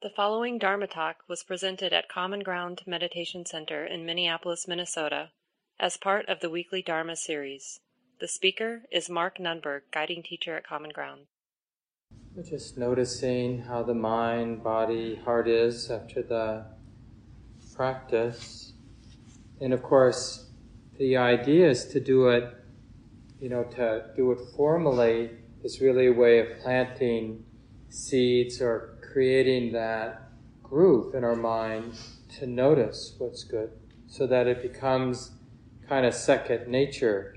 The following Dharma talk was presented at Common Ground Meditation Center in Minneapolis, Minnesota, as part of the weekly Dharma series. The speaker is Mark Nunberg, guiding teacher at Common Ground. We're just noticing how the mind, body, heart is after the practice. And of course, the idea is to do it, to do it formally is really a way of planting seeds or creating that groove in our mind to notice what's good so that it becomes kind of second nature.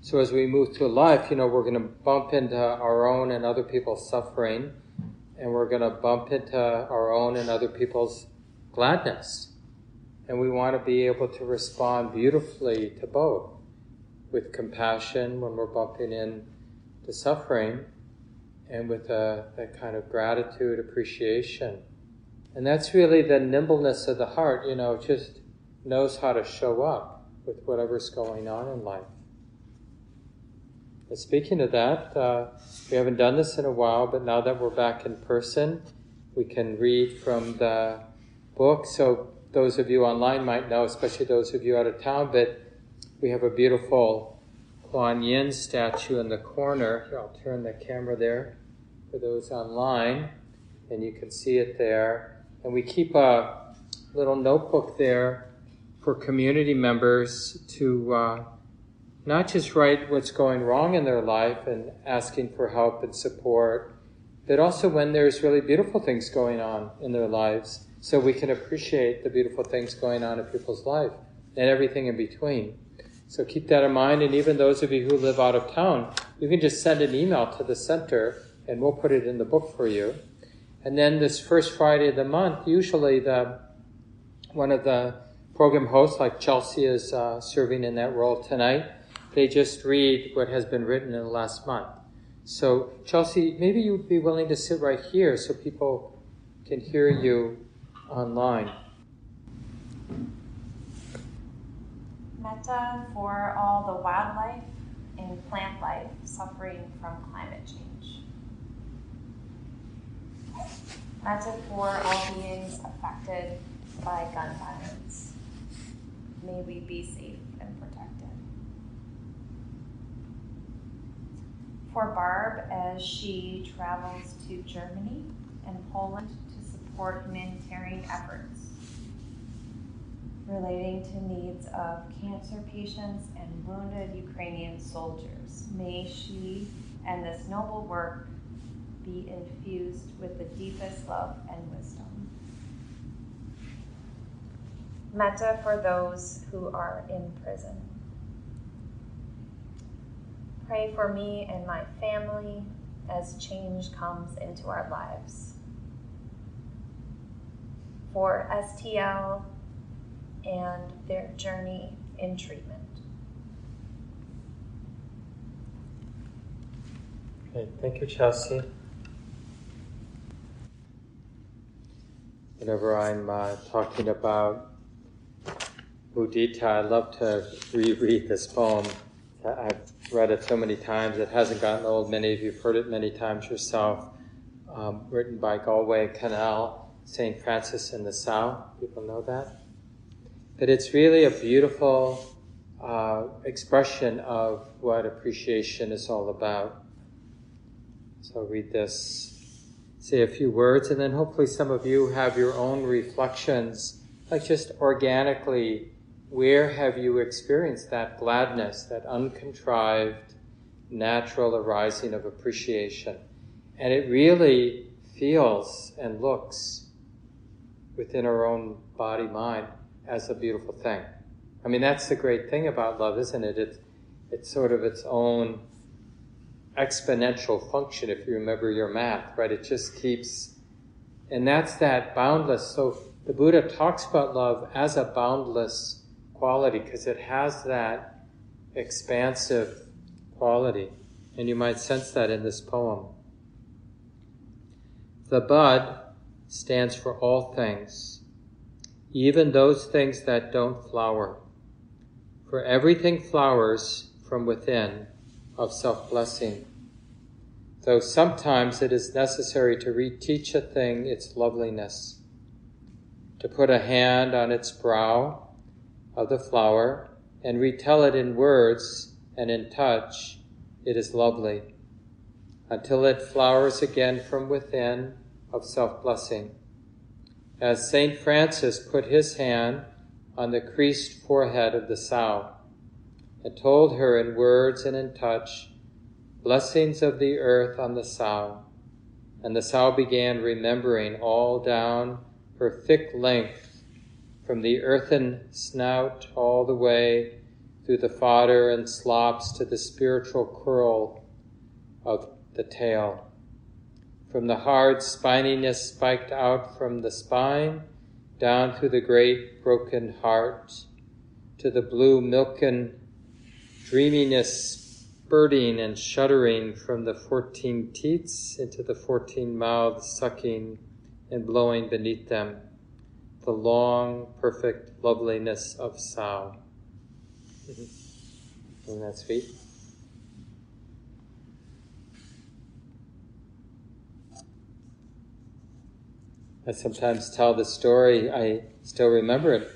So as we move through life, we're going to bump into our own and other people's suffering, and we're going to bump into our own and other people's gladness. And we want to be able to respond beautifully to both with compassion when we're bumping into suffering, and with that kind of gratitude, appreciation. And that's really the nimbleness of the heart, it just knows how to show up with whatever's going on in life. And speaking of that, we haven't done this in a while, but now that we're back in person, we can read from the book. So those of you online might know, especially those of you out of town, but we have a beautiful Kuan Yin statue in the corner. Here, I'll turn the camera there for those online, and you can see it there. And we keep a little notebook there for community members to not just write what's going wrong in their life and asking for help and support, but also when there's really beautiful things going on in their lives, so we can appreciate the beautiful things going on in people's life and everything in between. So keep that in mind, and even those of you who live out of town, you can just send an email to the center, and we'll put it in the book for you. And then this first Friday of the month, usually one of the program hosts, like Chelsea, is serving in that role tonight. They just read what has been written in the last month. So Chelsea, maybe you'd be willing to sit right here so people can hear you online. Metta for all the wildlife and plant life suffering from climate change. Metta for all beings affected by gun violence. May we be safe and protected. For Barb as she travels to Germany and Poland to support humanitarian efforts relating to needs of cancer patients and wounded Ukrainian soldiers. May she and this noble work be infused with the deepest love and wisdom. Metta for those who are in prison. Pray for me and my family as change comes into our lives. For STL and their journey in treatment. Okay, thank you, Chelsea. Whenever I'm talking about mudita, I love to reread this poem. I've read it so many times, it hasn't gotten old. Many of you have heard it many times yourself. Written by Galway Kinnell, St. Francis in the South. People know that. But it's really a beautiful expression of what appreciation is all about. So I'll read this, say a few words, and then hopefully some of you have your own reflections, like just organically, where have you experienced that gladness, that uncontrived, natural arising of appreciation? And it really feels and looks within our own body, mind, as a beautiful thing. I mean, that's the great thing about love, isn't it? It's sort of its own exponential function, if you remember your math, right? It just keeps, and that's that boundless. So the Buddha talks about love as a boundless quality because it has that expansive quality. And you might sense that in this poem. The bud stands for all things, even those things that don't flower. For everything flowers from within of self-blessing. though sometimes it is necessary to reteach a thing its loveliness, to put a hand on its brow of the flower and retell it in words and in touch, it is lovely, until it flowers again from within of self-blessing. As St. Francis put his hand on the creased forehead of the sow and told her in words and in touch, blessings of the earth on the sow, and the sow began remembering all down her thick length from the earthen snout all the way through the fodder and slops to the spiritual curl of the tail. From the hard spininess spiked out from the spine down through the great broken heart to the blue milken dreaminess spurting and shuddering from the 14 teats into the 14 mouths sucking and blowing beneath them, the long, perfect loveliness of sow. Isn't that sweet? I sometimes tell the story, I still remember it. It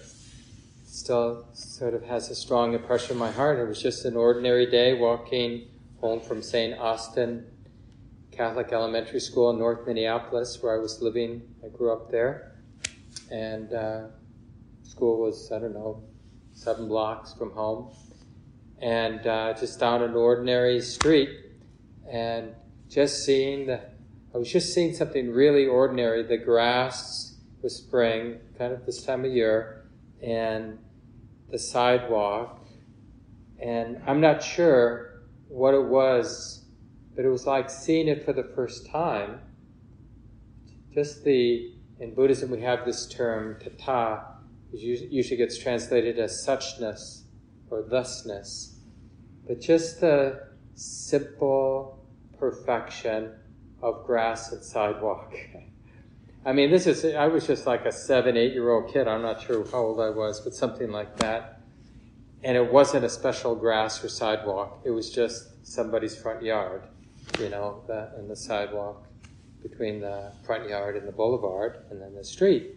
still sort of has a strong impression in my heart. It was just an ordinary day walking home from St. Austin Catholic Elementary School in North Minneapolis, where I was living. I grew up there. And school was, 7 blocks from home. And just down an ordinary street. And I was just seeing something really ordinary. The grass was spring, kind of this time of year, and the sidewalk. And I'm not sure what it was, but it was like seeing it for the first time. In Buddhism we have this term, tata, which usually gets translated as suchness or thusness. But just the simple perfection of grass and sidewalk. I was just like a 7-8-year-old kid. I'm not sure how old I was, but something like that. And it wasn't a special grass or sidewalk. It was just somebody's front yard, and the sidewalk between the front yard and the boulevard and then the street.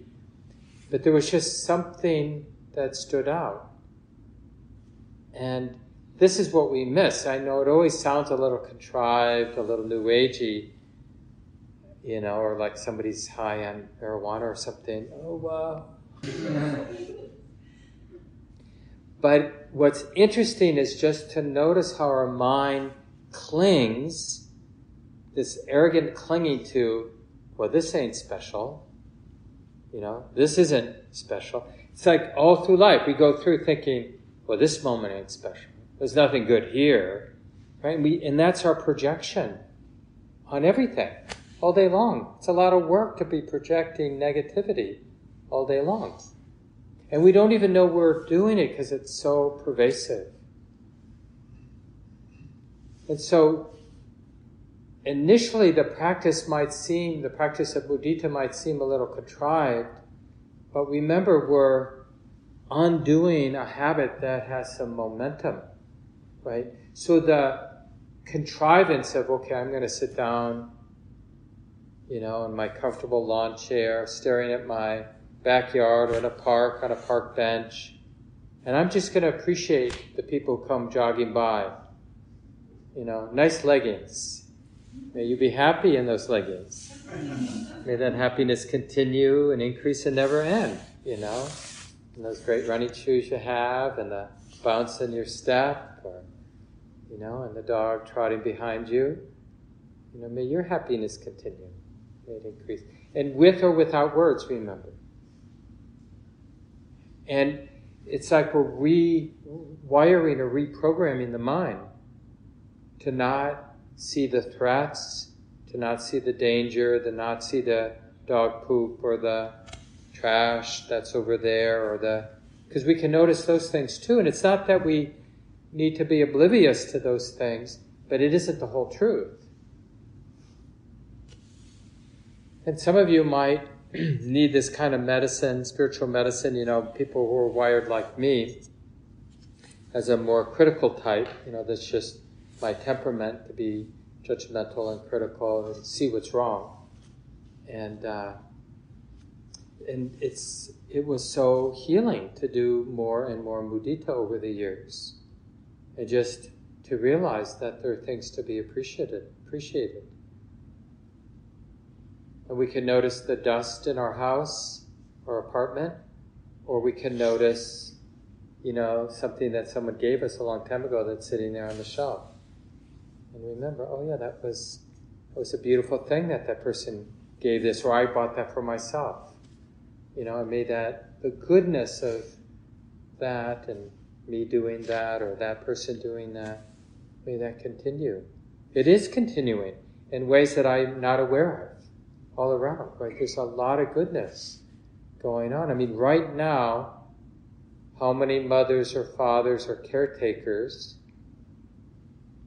But there was just something that stood out. And this is what we miss. I know it always sounds a little contrived, a little new agey, or like somebody's high on marijuana or something. Oh, wow. But what's interesting is just to notice how our mind clings, this arrogant clinging to, well, this ain't special. This isn't special. It's like all through life we go through thinking, well, this moment ain't special. There's nothing good here, right? And that's our projection on everything. All day long. It's a lot of work to be projecting negativity all day long. And we don't even know we're doing it because it's so pervasive. And so initially the practice of mudita might seem a little contrived, but remember we're undoing a habit that has some momentum, right? So the contrivance of, okay, I'm going to sit down in my comfortable lawn chair, staring at my backyard or in a park, on a park bench. And I'm just going to appreciate the people who come jogging by. Nice leggings. May you be happy in those leggings. May that happiness continue and increase and never end, And those great running shoes you have and the bounce in your step or, and the dog trotting behind you. May your happiness continue. It increased. And with or without words, remember. And it's like we're rewiring or reprogramming the mind to not see the threats, to not see the danger, to not see the dog poop or the trash that's over there, because we can notice those things too. And it's not that we need to be oblivious to those things, but it isn't the whole truth. And some of you might need this kind of medicine, spiritual medicine, people who are wired like me as a more critical type, that's just my temperament to be judgmental and critical and see what's wrong. And it was so healing to do more and more mudita over the years, and just to realize that there are things to be appreciated. And we can notice the dust in our house or apartment, or we can notice, something that someone gave us a long time ago that's sitting there on the shelf. And remember, oh yeah, that was a beautiful thing that person gave this, or I bought that for myself. And may the goodness of that and me doing that or that person doing that, may that continue. It is continuing in ways that I'm not aware of all around, right? There's a lot of goodness going on. I mean, right now, how many mothers or fathers or caretakers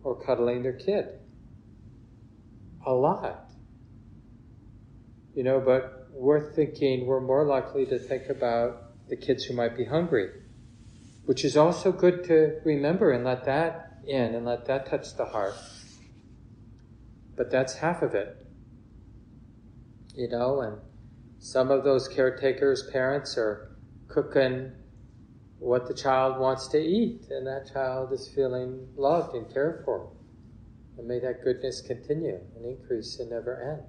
are cuddling their kid? A lot. But we're more likely to think about the kids who might be hungry, which is also good to remember and let that in and let that touch the heart. But that's half of it. And some of those caretakers, parents, are cooking what the child wants to eat, and that child is feeling loved and cared for. And may that goodness continue and increase and never end.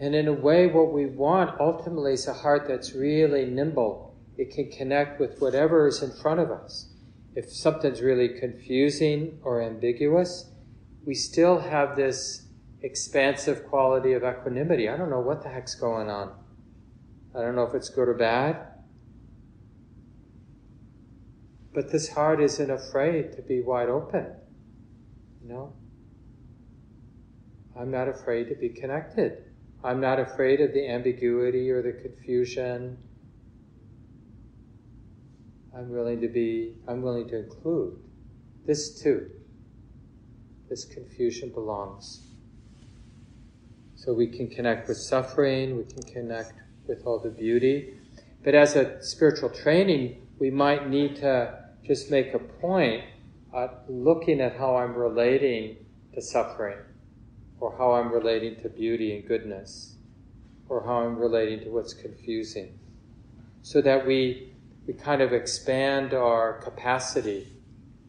And in a way, what we want ultimately is a heart that's really nimble. It can connect with whatever is in front of us. If something's really confusing or ambiguous, we still have this expansive quality of equanimity. I don't know what the heck's going on. I don't know if it's good or bad. But this heart isn't afraid to be wide open. I'm not afraid to be connected. I'm not afraid of the ambiguity or the confusion. I'm willing to include this too. This confusion belongs. So we can connect with suffering, we can connect with all the beauty. But as a spiritual training, we might need to just make a point at looking at how I'm relating to suffering, or how I'm relating to beauty and goodness, or how I'm relating to what's confusing, so that we kind of expand our capacity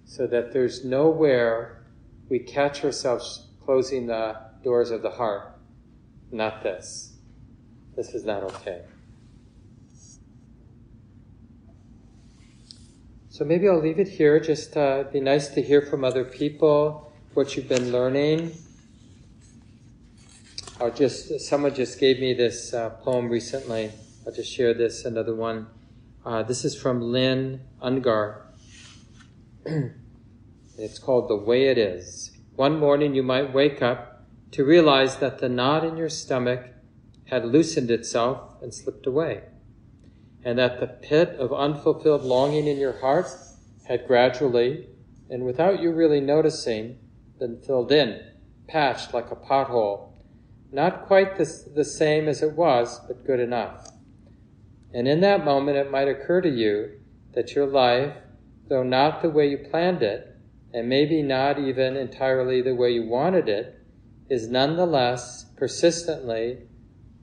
so that there's nowhere we catch ourselves closing the doors of the heart. Not this. This is not okay. So maybe I'll leave it here. Just be nice to hear from other people what you've been learning. Someone just gave me this poem recently. I'll just share this, another one. This is from Lynn Ungar. It's called The Way It Is. One morning you might wake up to realize that the knot in your stomach had loosened itself and slipped away, and that the pit of unfulfilled longing in your heart had gradually, and without you really noticing, been filled in, patched like a pothole. Not quite the same as it was, but good enough. And in that moment, it might occur to you that your life, though not the way you planned it, and maybe not even entirely the way you wanted it, is nonetheless persistently,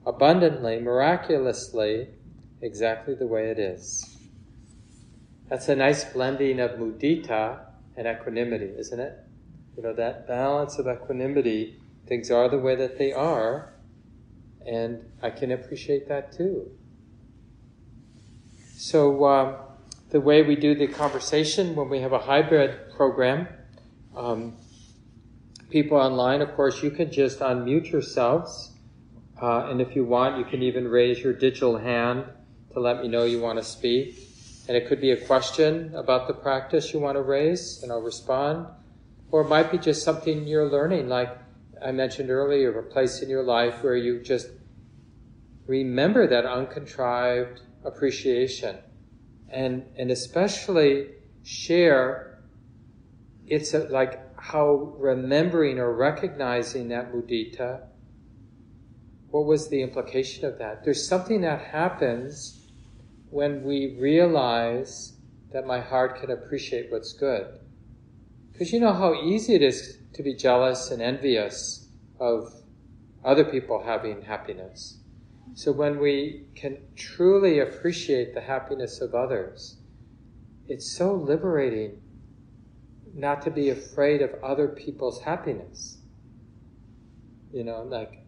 abundantly, miraculously, exactly the way it is. That's a nice blending of mudita and equanimity, isn't it? That balance of equanimity. Things are the way that they are, and I can appreciate that too. So the way we do the conversation when we have a hybrid program, people online, of course, you can just unmute yourselves, and if you want, you can even raise your digital hand to let me know you want to speak. And it could be a question about the practice you want to raise, and I'll respond. Or it might be just something you're learning, like I mentioned earlier, a place in your life where you just remember that uncontrived appreciation, and especially share like how remembering or recognizing that mudita, what was the implication of that? There's something that happens when we realize that my heart can appreciate what's good. Because you know how easy it is to be jealous and envious of other people having happiness. So when we can truly appreciate the happiness of others, it's so liberating not to be afraid of other people's happiness. You know, like,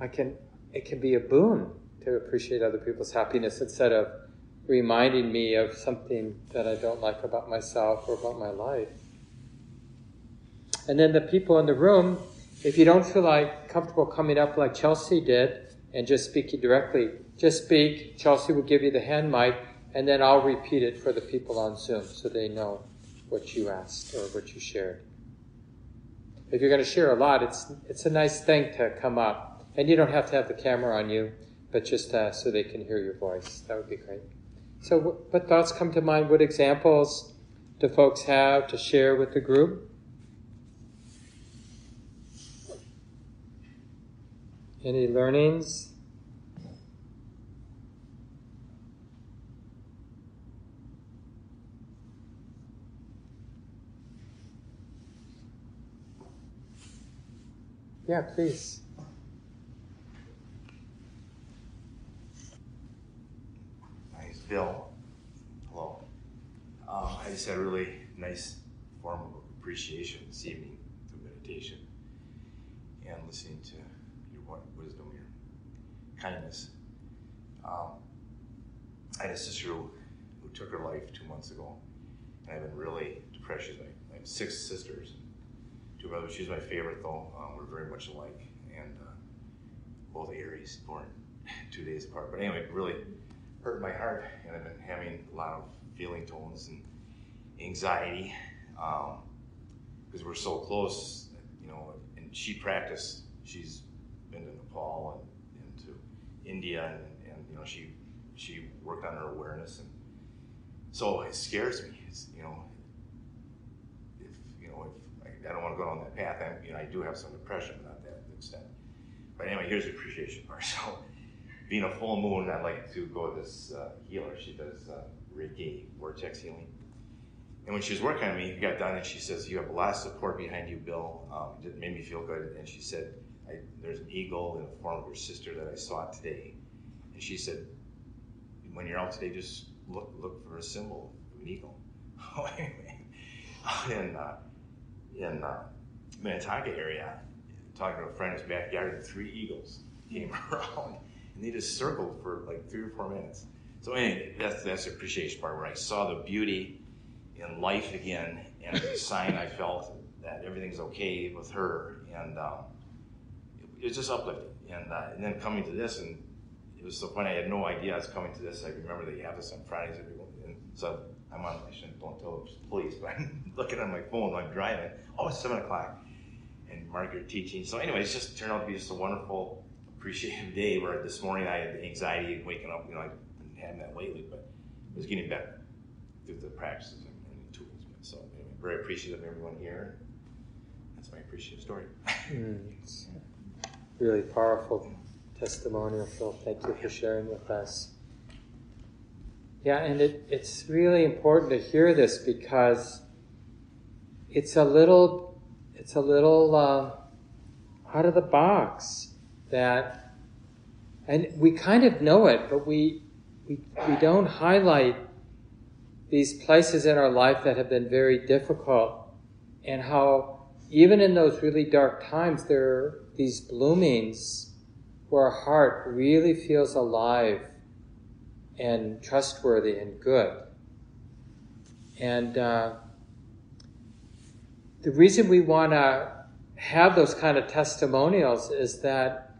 it can be a boon to appreciate other people's happiness instead of reminding me of something that I don't like about myself or about my life. And then the people in the room, if you don't feel like comfortable coming up like Chelsea did and just speaking directly, just speak. Chelsea will give you the hand mic, and then I'll repeat it for the people on Zoom so they know what you asked or what you shared. If you're going to share a lot, it's a nice thing to come up. And you don't have to have the camera on you, but just so they can hear your voice. That would be great. So what thoughts come to mind? What examples do folks have to share with the group? Any learnings? Yeah, please. Hi, Bill. Hello. I just had a really nice form of appreciation this evening through meditation and listening to wisdom, your kindness. I had a sister who took her life 2 months ago, and I've been really depressed. I have six sisters, two brothers. She's my favorite, though. We're very much alike, and both Aries, born 2 days apart. But anyway, it really hurt my heart, and I've been having a lot of feeling tones and anxiety because we're so close, you know. And she practiced. She's been to Nepal and to India, and you know, she worked on her awareness, and so it scares me. It's, if I don't want to go down that path. I do have some depression, but not that extent. But anyway, here's the appreciation part. So, being a full moon, I like to go to this healer. She does Reiki vortex healing. And when she was working on me, we got done, and she says, "You have a lot of support behind you, Bill." It made me feel good, and she said, there's an eagle in the form of your sister that I saw today. And she said, when you're out today, just look for a symbol of an eagle. In Manitaka area, talking to a friend in his backyard, and three eagles came around, and they just circled for like 3 or 4 minutes. So anyway, that's the appreciation part, where I saw the beauty in life again, and the sign I felt that everything's okay with her, and it's just uplifting. And then coming to this, and it was so funny, I had no idea I was coming to this. I remember they have this on Fridays, and so I'm on, I shouldn't, don't tell the police, but I'm looking on my phone while I'm driving. Oh, it's 7 o'clock, and Mark, you're teaching. So anyway, it's just turned out to be just a wonderful, appreciative day, where this morning I had anxiety and waking up, I've been having that lately, but it was getting better through the practices and the tools. So anyway, very appreciative of everyone here. That's my appreciative story. Really powerful testimonial, Phil. Thank you for sharing with us. Yeah, and it's really important to hear this, because it's a little out of the box, that, and we kind of know it, but we don't highlight these places in our life that have been very difficult, and how even in those really dark times there are these bloomings where our heart really feels alive and trustworthy and good. And the reason we want to have those kind of testimonials is that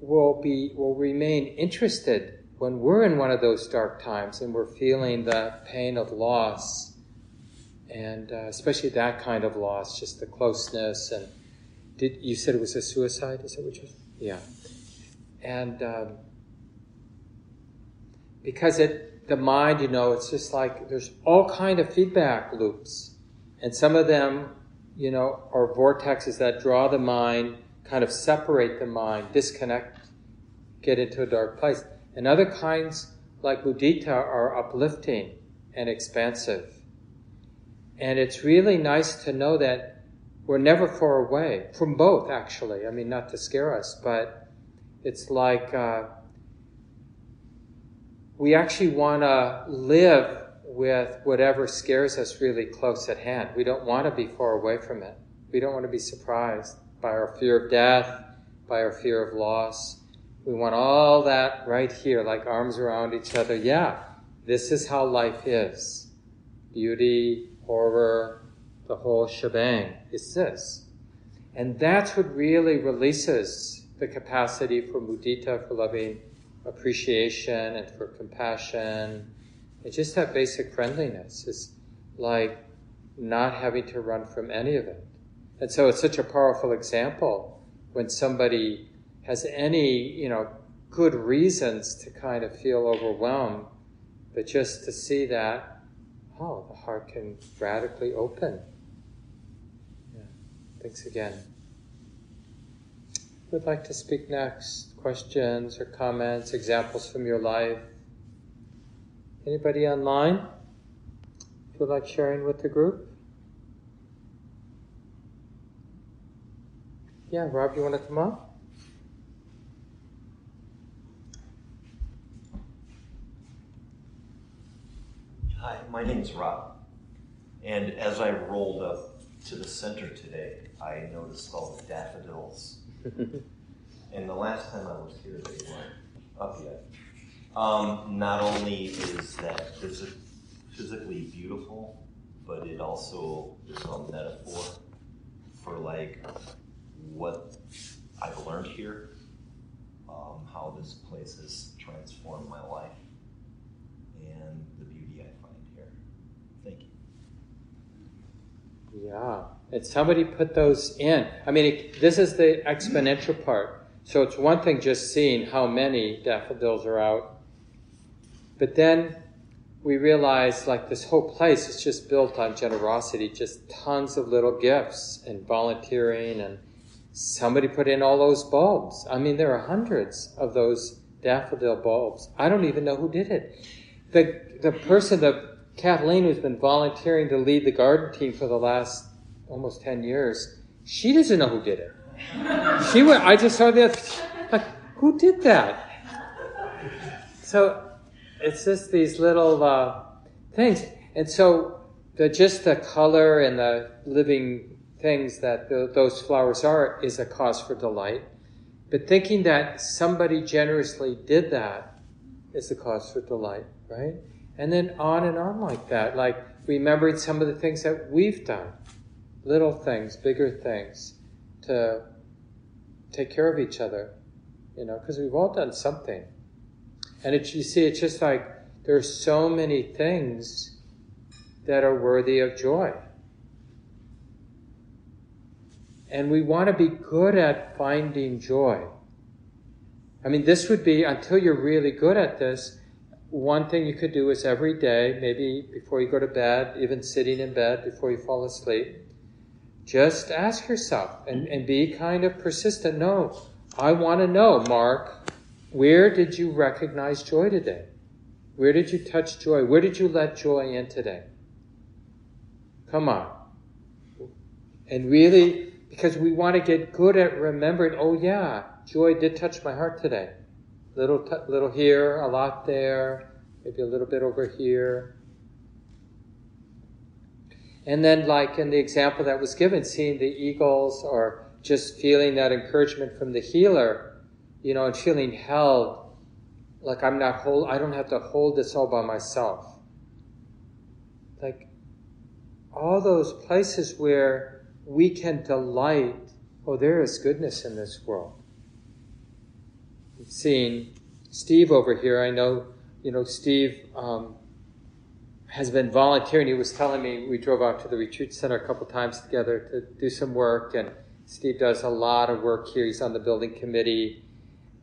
we'll remain interested when we're in one of those dark times and we're feeling the pain of loss, and especially that kind of loss, just the closeness. And you said it was a suicide? Is that what you said? Yeah. And because the mind, it's just like there's all kind of feedback loops. And some of them, are vortexes that draw the mind, kind of separate the mind, disconnect, get into a dark place. And other kinds, like mudita, are uplifting and expansive. And it's really nice to know that we're never far away from both, actually. I mean, not to scare us, but it's like we actually want to live with whatever scares us really close at hand. We don't want to be far away from it. We don't want to be surprised by our fear of death, by our fear of loss. We want all that right here, like arms around each other. Yeah, this is how life is. Beauty, horror, the whole shebang is this. And that's what really releases the capacity for mudita, for loving appreciation and for compassion. And just that basic friendliness is like not having to run from any of it. And so it's such a powerful example when somebody has any, good reasons to kind of feel overwhelmed, but just to see that, oh, the heart can radically open. Yeah. Thanks again. Who would like to speak next? Questions or comments, examples from your life? Anybody online? Feel like sharing with the group? Yeah, Rob, you want to come up? Hi, my name is Rob, and as I rolled up to the center today, I noticed all the daffodils, and the last time I was here, they weren't up yet. Not only is that physically beautiful, but it also is a metaphor for, like, what I've learned here, how this place has transformed my life, and the beauty I find here. Thank you. Yeah, and somebody put those in. I mean, this is the exponential part. So it's one thing just seeing how many daffodils are out, but then we realize, like, this whole place is just built on generosity, just tons of little gifts and volunteering, and somebody put in all those bulbs. I mean, there are hundreds of those daffodil bulbs. I don't even know who did it. The person, Kathleen, who's been volunteering to lead the garden team for the last almost 10 years, she doesn't know who did it. I just saw that, like, who did that? So it's just these little things. And so the color and the living things that those flowers are is a cause for delight. But thinking that somebody generously did that is the cause for delight. Right? And then on and on like that, like remembering some of the things that we've done, little things, bigger things, to take care of each other, because we've all done something. And it's just like there are so many things that are worthy of joy. And we want to be good at finding joy. I mean, this would be, until you're really good at this, one thing you could do is every day, maybe before you go to bed, even sitting in bed before you fall asleep, just ask yourself and be kind of persistent. No, I want to know, Mark, where did you recognize joy today? Where did you touch joy? Where did you let joy in today? Come on. And really, because we want to get good at remembering, oh yeah, joy did touch my heart today. Little here, a lot there, maybe a little bit over here. And then, like in the example that was given, seeing the eagles or just feeling that encouragement from the healer, and feeling held, like I don't have to hold this all by myself. Like all those places where we can delight, oh, there is goodness in this world. Seeing Steve over here, I know, Steve has been volunteering. He was telling me, we drove out to the retreat center a couple times together to do some work, and Steve does a lot of work here. He's on the building committee,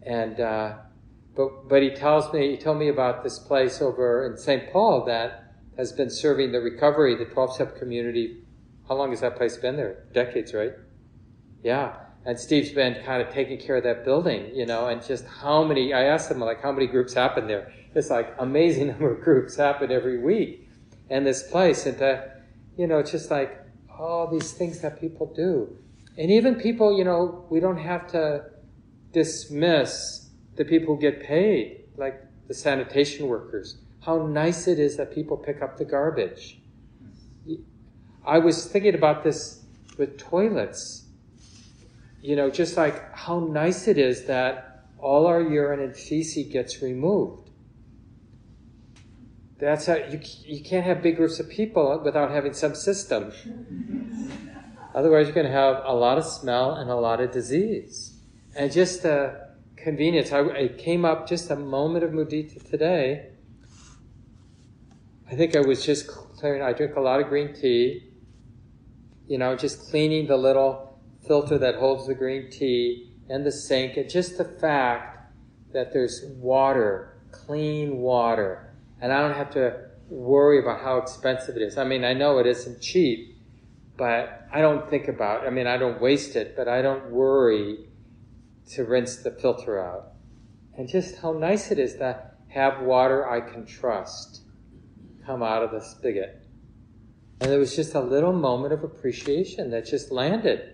and but he told me about this place over in St. Paul that has been serving the recovery, the 12-step community. How long has that place been there? Decades, right? Yeah. And Steve's been kind of taking care of that building, and just I asked him, like, how many groups happen there? It's like amazing number of groups happen every week. And this place, and to, you know, just like all these things that people do. And even people, you know, we don't have to dismiss the people who get paid, like the sanitation workers. How nice it is that people pick up the garbage. I was thinking about this with toilets. You know, just like how nice it is that all our urine and feces gets removed. That's how you can't have big groups of people without having some system. Otherwise, you're going to have a lot of smell and a lot of disease. And just the convenience. I came up just a moment of mudita today. I think I was just clearing. I drink a lot of green tea. You know, just cleaning the little filter that holds the green tea and the sink. And just the fact that there's water, clean water. And I don't have to worry about how expensive it is. I mean, I know it isn't cheap, but I don't think about it. I mean, I don't waste it, but I don't worry to rinse the filter out. And just how nice it is to have water I can trust come out of the spigot. And there was just a little moment of appreciation that just landed.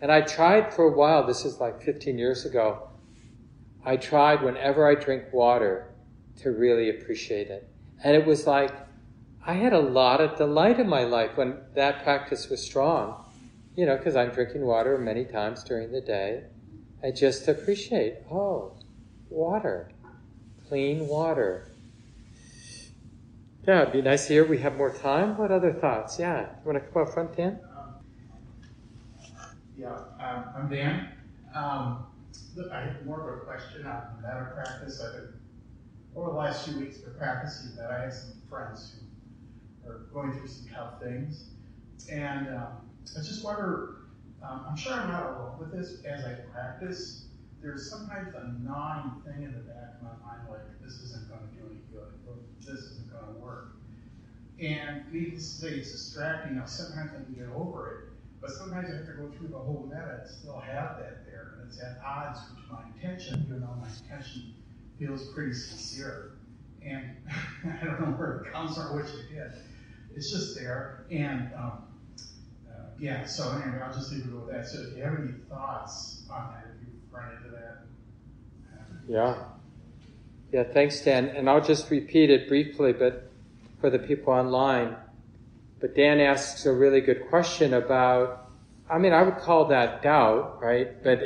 And I tried for a while, this is like 15 years ago, I tried whenever I drink water to really appreciate it. And it was like, I had a lot of delight in my life when that practice was strong, you know, because I'm drinking water many times during the day. I just appreciate, oh, water, clean water. Yeah, it'd be nice here. We have more time. What other thoughts? Yeah. You want to come up front, Dan? I'm Dan. Look, I have more of a question on the matter practice. I've been, over the last few weeks, been practicing that. I have some friends who are going through some tough things. And I just wonder, I'm sure I'm not alone with this. As I practice, there's sometimes a gnawing thing in the back of my mind, like, this isn't going to do any good, or this isn't going to work. And needless to say, it's distracting. Now, sometimes I can get over it, but sometimes I have to go through the whole meta and still have that there. And it's at odds with my intention, even though my intention feels pretty sincere. And I don't know where it comes from, which it did. It's just there. And so anyway, I'll just leave it with that. So if you have any thoughts on that, into that. Yeah, thanks, Dan. And I'll just repeat it briefly, but for the people online. But Dan asks a really good question about, I mean, I would call that doubt, right? But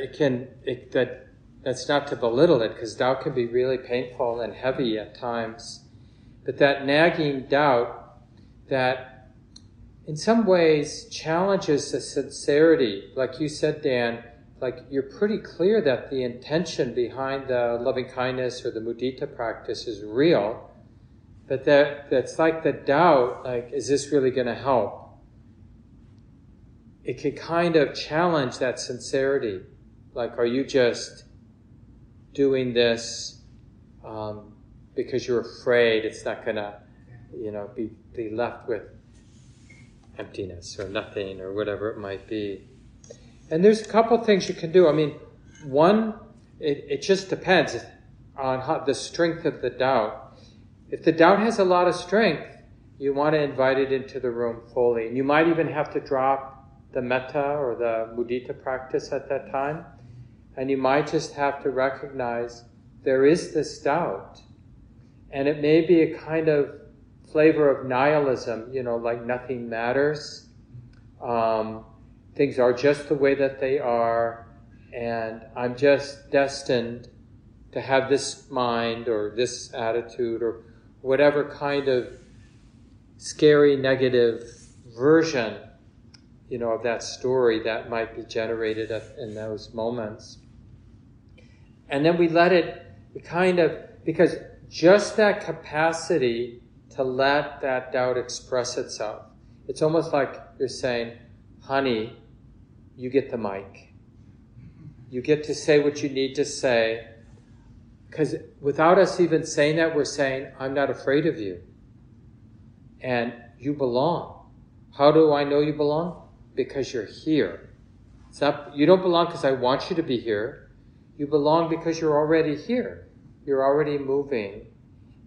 that's not to belittle it, because doubt can be really painful and heavy at times. But that nagging doubt that in some ways challenges the sincerity, like you said, Dan, like you're pretty clear that the intention behind the loving kindness or the mudita practice is real, but that's like the doubt, like, is this really going to help? It can kind of challenge that sincerity. Like, are you just doing this because you're afraid it's not going to, you know, be left with emptiness or nothing or whatever it might be? And there's a couple things you can do. I mean, one, it just depends on how, the strength of the doubt. If the doubt has a lot of strength, you want to invite it into the room fully. And you might even have to drop the metta or the mudita practice at that time. And you might just have to recognize there is this doubt. And it may be a kind of flavor of nihilism, you know, like nothing matters. Things are just the way that they are, and I'm just destined to have this mind or this attitude or whatever kind of scary negative version, you know, of that story that might be generated in those moments. And then we let it kind of, because just that capacity to let that doubt express itself, it's almost like you're saying, honey, you get the mic. You get to say what you need to say. Because without us even saying that, we're saying, I'm not afraid of you. And you belong. How do I know you belong? Because you're here. It's not, you don't belong because I want you to be here. You belong because you're already here. You're already moving.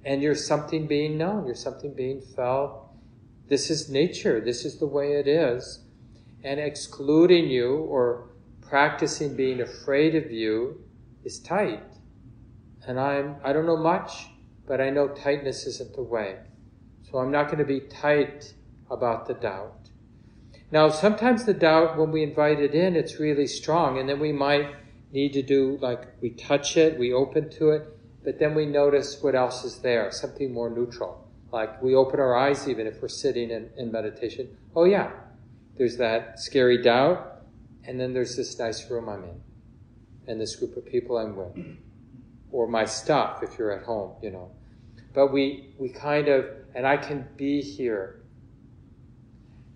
And you're something being known. You're something being felt. This is nature. This is the way it is. And excluding you or practicing being afraid of you is tight. And I don't know much, but I know tightness isn't the way. So I'm not going to be tight about the doubt. Now, sometimes the doubt, when we invite it in, it's really strong. And then we might need to do, like, we touch it, we open to it, but then we notice what else is there, something more neutral. Like, we open our eyes even if we're sitting in meditation. Oh, yeah, there's that scary doubt, and then there's this nice room I'm in, and this group of people I'm with, or my stuff if you're at home, you know. But we kind of, and I can be here.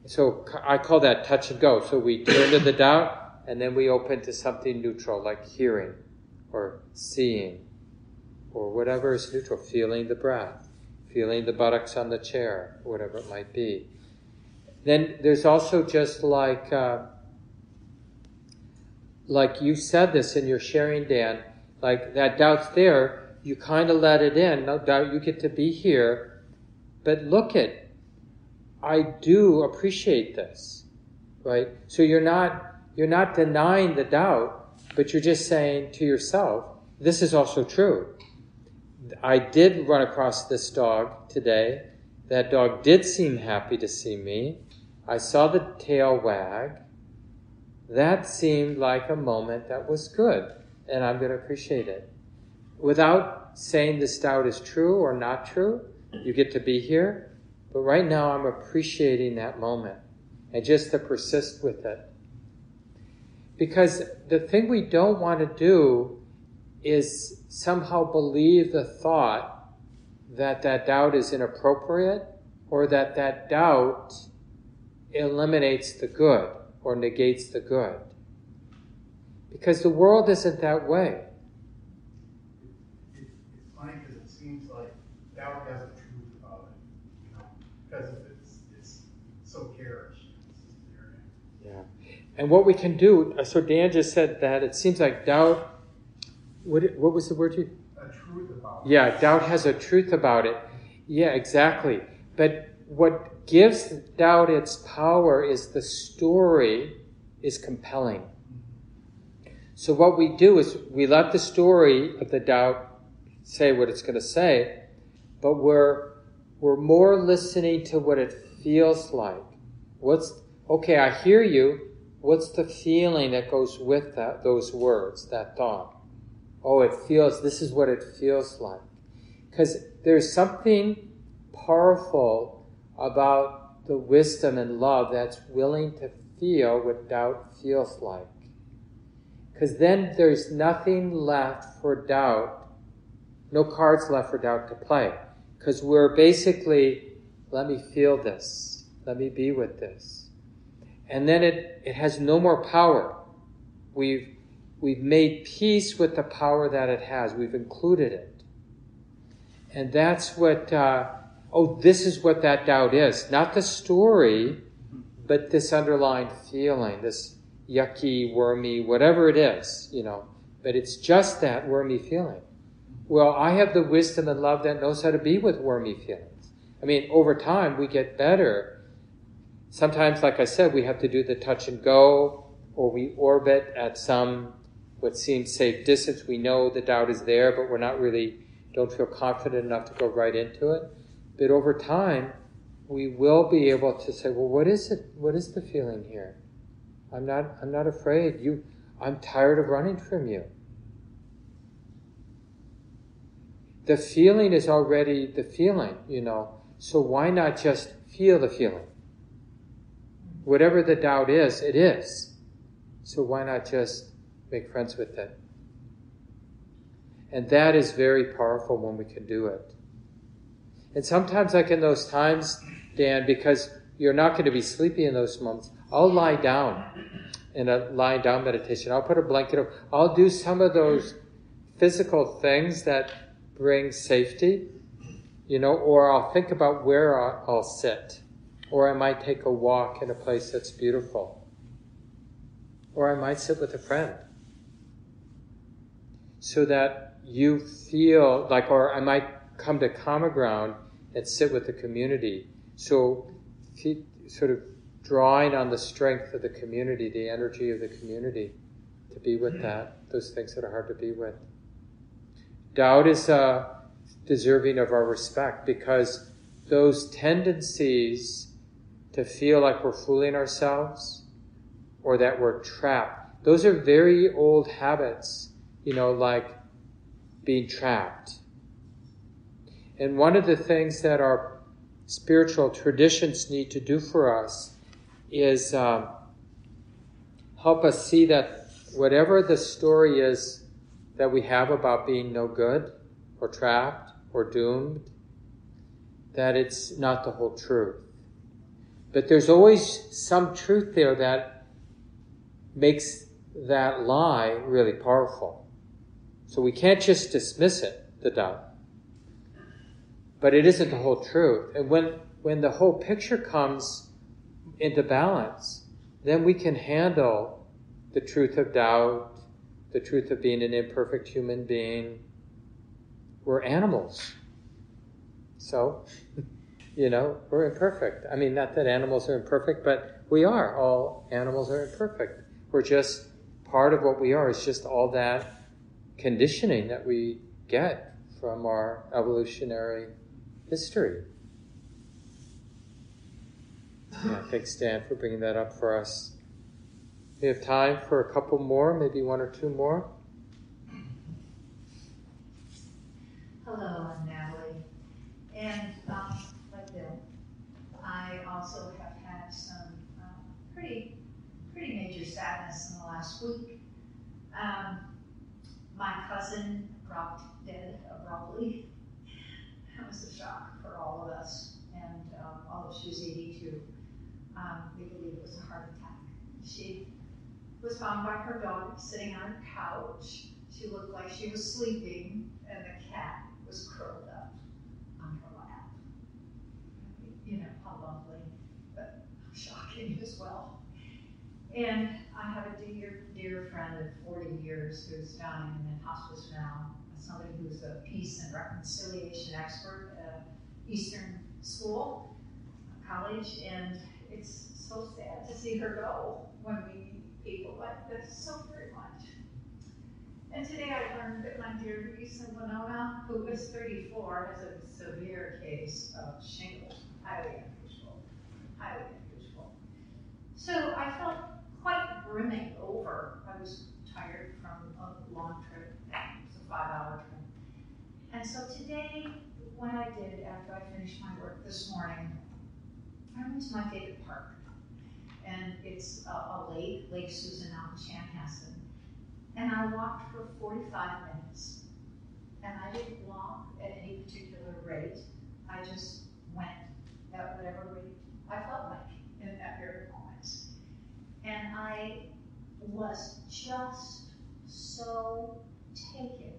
So I call that touch and go. So we turn to the doubt, and then we open to something neutral, like hearing, or seeing, or whatever is neutral, feeling the breath, feeling the buttocks on the chair, whatever it might be. Then there's also just like you said this in your sharing, Dan, like that doubt's there, you kind of let it in. No doubt you get to be here, but look it. I do appreciate this, right? So you're not denying the doubt, but you're just saying to yourself, this is also true. I did run across this dog today. That dog did seem happy to see me. I saw the tail wag. That seemed like a moment that was good, and I'm going to appreciate it. Without saying this doubt is true or not true, you get to be here, but right now I'm appreciating that moment, and just to persist with it. Because the thing we don't want to do is somehow believe the thought that that doubt is inappropriate, or that that doubt eliminates the good or negates the good. Because the world isn't that way. It's funny because it seems like doubt has a truth about it, you know, because it's so garish. Yeah. And what we can do, so Dan just said that it seems like doubt, what was the word you? A truth about it. Yeah, doubt has a truth about it. Yeah, exactly. But what gives doubt its power is the story is compelling. So what we do is we let the story of the doubt say what it's going to say, but we're more listening to what it feels like. Okay, I hear you. What's the feeling that goes with that, those words, that thought? Oh, this is what it feels like. Because there's something powerful about the wisdom and love that's willing to feel what doubt feels like. Because then there's nothing left for doubt, no cards left for doubt to play. Because we're basically, let me feel this, let me be with this. And then it has no more power. We've made peace with the power that it has. We've included it. And that's what... this is what that doubt is. Not the story, but this underlying feeling, this yucky, wormy, whatever it is, you know. But it's just that wormy feeling. Well, I have the wisdom and love that knows how to be with wormy feelings. I mean, over time, we get better. Sometimes, like I said, we have to do the touch and go, or we orbit at some, what seems safe distance. We know the doubt is there, but we're not really, don't feel confident enough to go right into it. But over time, we will be able to say, well, what is it? What is the feeling here? I'm not afraid. I'm tired of running from you. The feeling is already the feeling, you know. So why not just feel the feeling? Whatever the doubt is, it is. So why not just make friends with it? And that is very powerful when we can do it. And sometimes, like in those times, Dan, because you're not going to be sleepy in those moments, I'll lie down in a lying down meditation. I'll put a blanket over. I'll do some of those physical things that bring safety, you know, or I'll think about where I'll sit. Or I might take a walk in a place that's beautiful. Or I might sit with a friend. So that you feel like, or I might come to Common Ground and sit with the community. So keep sort of drawing on the strength of the community, the energy of the community, to be with that, those things that are hard to be with. Doubt is deserving of our respect, because those tendencies to feel like we're fooling ourselves or that we're trapped, those are very old habits, you know, like being trapped. And one of the things that our spiritual traditions need to do for us is help us see that whatever the story is that we have about being no good or trapped or doomed, that it's not the whole truth. But there's always some truth there that makes that lie really powerful. So we can't just dismiss it, the doubt. But it isn't the whole truth. And when the whole picture comes into balance, then we can handle the truth of doubt, the truth of being an imperfect human being. We're animals. So, you know, we're imperfect. I mean, not that animals are imperfect, but we are. All animals are imperfect. We're just, part of what we are is just all that conditioning that we get from our evolutionary history. Yeah, thanks, Dan, for bringing that up for us. We have time for a couple more, maybe one or two more. Hello, I'm Natalie. And like Bill, I also have had some pretty major sadness in the last week. My cousin dropped dead abruptly. That was a shock for all of us. And although she was 82, we believe it was a heart attack. She was found by her dog sitting on a couch. She looked like she was sleeping, and the cat was curled up on her lap. You know, how lovely, but shocking as well. And I have a dear friend of 40 years who's dying and in hospice now, somebody who's a peace and reconciliation expert at Eastern School College, and it's so sad to see her go when we meet people like this so very much. And today I learned that my dear Lisa Winona, who is 34, has a severe case of shingles, highly unusual. So I felt quite brimming over. I was tired from a long trip. It was a 5-hour trip. And so today, what I did after I finished my work this morning, I went to my favorite park. And it's a lake, Lake Susan out in Chanhassen. And I walked for 45 minutes. And I didn't walk at any particular rate. I just went at whatever rate I felt like in that very moment. And I was just so taken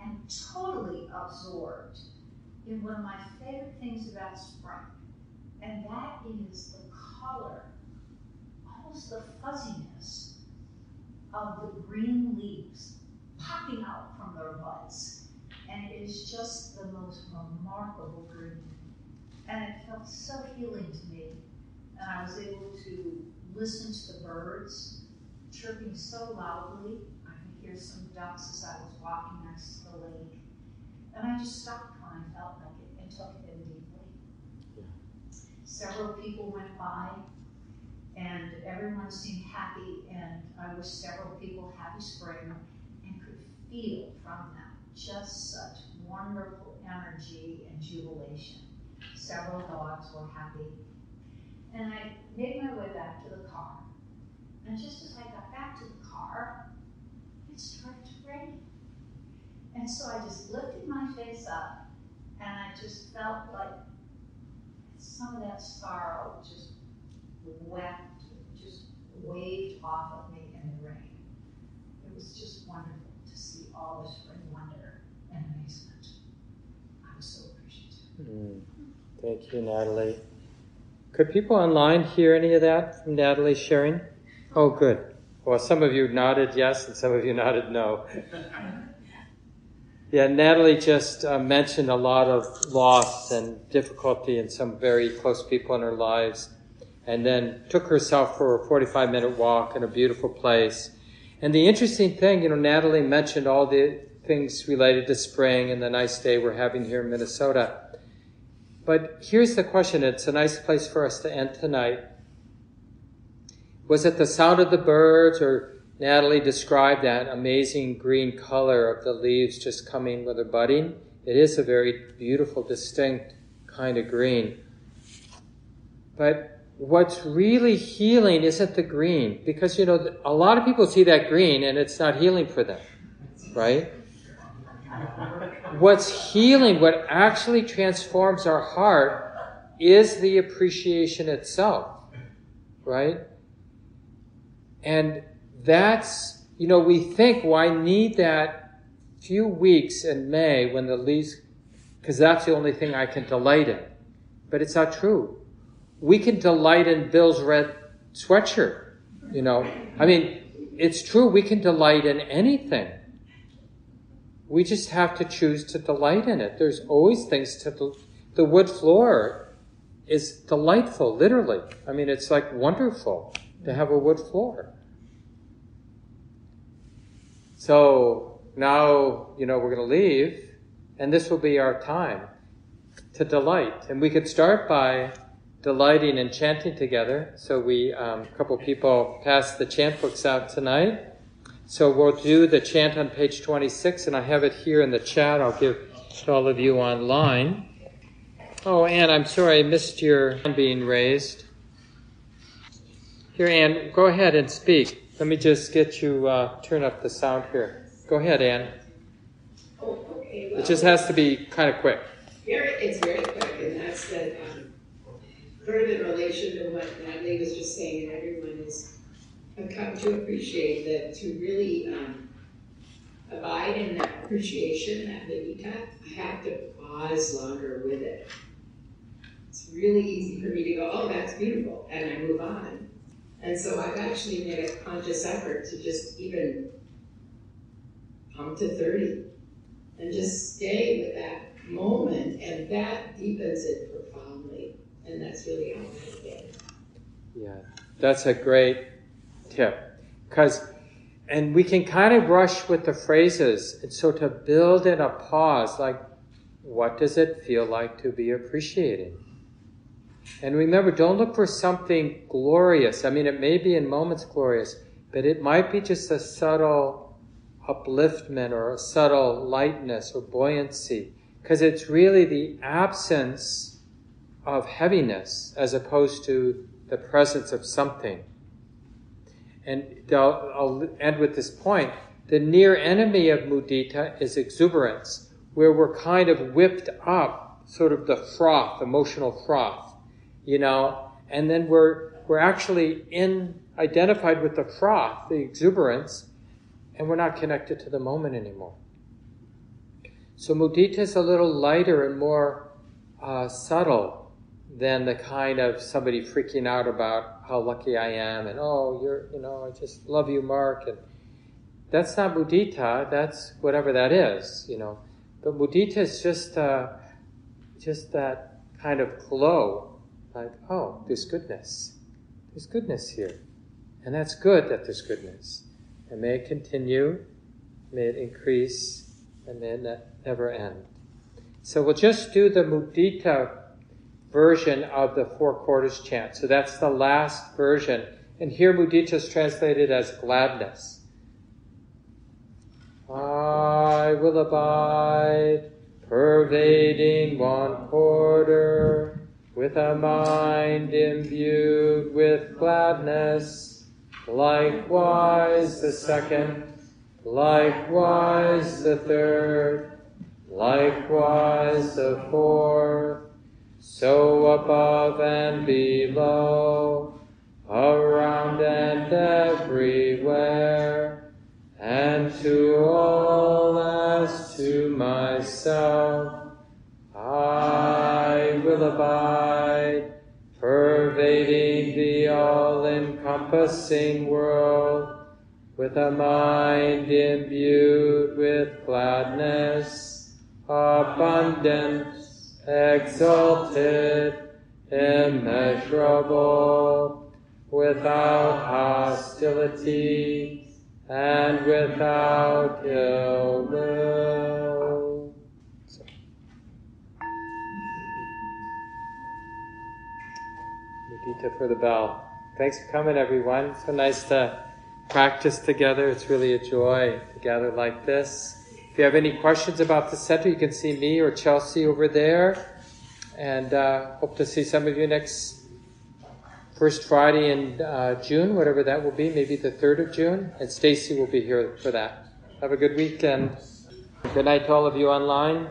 and totally absorbed in one of my favorite things about spring. And that is the color, almost the fuzziness of the green leaves popping out from their buds. And it is just the most remarkable green. And it felt so healing to me. And I was able to listen to the birds chirping so loudly. I could hear some ducks as I was walking next to the lake. And I just stopped when I felt like it and took it in deeply. Several people went by, and everyone seemed happy, and I wish several people happy spring, and could feel from them just such wonderful energy and jubilation. Several dogs were happy. And I made my way back to the car. And just as I got back to the car, it started to rain. And so I just lifted my face up, and I just felt like some of that sorrow just wept, just waved off of me in the rain. It was just wonderful to see all this spring wonder and amazement. I was so appreciative. Thank you, Natalie. Could people online hear any of that from Natalie's sharing? Oh, good. Well, some of you nodded yes and some of you nodded no. Yeah, Natalie just mentioned a lot of loss and difficulty and some very close people in her lives, and then took herself for a 45-minute walk in a beautiful place. And the interesting thing, you know, Natalie mentioned all the things related to spring and the nice day we're having here in Minnesota. But here's the question. It's a nice place for us to end tonight. Was it the sound of the birds, or Natalie described that amazing green color of the leaves just coming with a budding? It is a very beautiful, distinct kind of green. But what's really healing isn't the green, because, you know, a lot of people see that green and it's not healing for them, right? What's healing, what actually transforms our heart, is the appreciation itself, right? And that's, you know, we think, well, I need that few weeks in May when the leaves, because that's the only thing I can delight in. But it's not true. We can delight in Bill's red sweatshirt, you know. I mean, it's true, we can delight in anything. We just have to choose to delight in it. There's always things to the wood floor is delightful, literally. I mean, it's like wonderful to have a wood floor. So now, you know, we're going to leave, and this will be our time to delight. And we could start by delighting and chanting together. So we, a couple people passed the chant books out tonight. So we'll do the chant on page 26, and I have it here in the chat. I'll give to all of you online. Oh, Anne, I'm sorry, I missed your hand being raised. Here, Anne, go ahead and speak. Let me just get you, turn up the sound here. Go ahead, Anne. Oh, okay. Well, it just has to be kind of quick. Here, it's very quick, and that's that sort of in relation to what Natalie was just saying, and everyone is, I've come to appreciate that to really abide in that appreciation, that mudita, I have to pause longer with it. It's really easy for me to go, oh, that's beautiful, and I move on. And so I've actually made a conscious effort to just even come to 30 and just stay with that moment, and that deepens it profoundly. And that's really how I get. Yeah, that's a great tip. And we can kind of rush with the phrases. And so to build in a pause, like, what does it feel like to be appreciating? And remember, don't look for something glorious. I mean, it may be in moments glorious, but it might be just a subtle upliftment or a subtle lightness or buoyancy, because it's really the absence of heaviness as opposed to the presence of something. And I'll end with this point. The near enemy of mudita is exuberance, where we're kind of whipped up, sort of the froth, emotional froth, you know, and then we're actually identified with the froth, the exuberance, and we're not connected to the moment anymore. So mudita is a little lighter and more subtle than the kind of somebody freaking out about how lucky I am and, oh, you know, I just love you, Mark. And that's not mudita, that's whatever that is, you know. But mudita is just that kind of glow, like, oh, there's goodness here. And that's good that there's goodness. And may it continue, may it increase, and may it never end. So we'll just do the mudita version of the Four Quarters chant. So that's the last version. And here mudita is translated as gladness. I will abide, pervading one quarter, with a mind imbued with gladness. Likewise the second, likewise the third, likewise the fourth. So above and below, around and everywhere, and to all as to myself, I will abide, pervading the all-encompassing world, with a mind imbued with gladness, abundant, exalted, immeasurable, without hostility, and without ill will. Mudita for the bell. Thanks for coming, everyone. So nice to practice together. It's really a joy to gather like this. If you have any questions about the center, you can see me or Chelsea over there. And hope to see some of you next first Friday in June, whatever that will be, maybe the 3rd of June. And Stacy will be here for that. Have a good weekend. Good night to all of you online.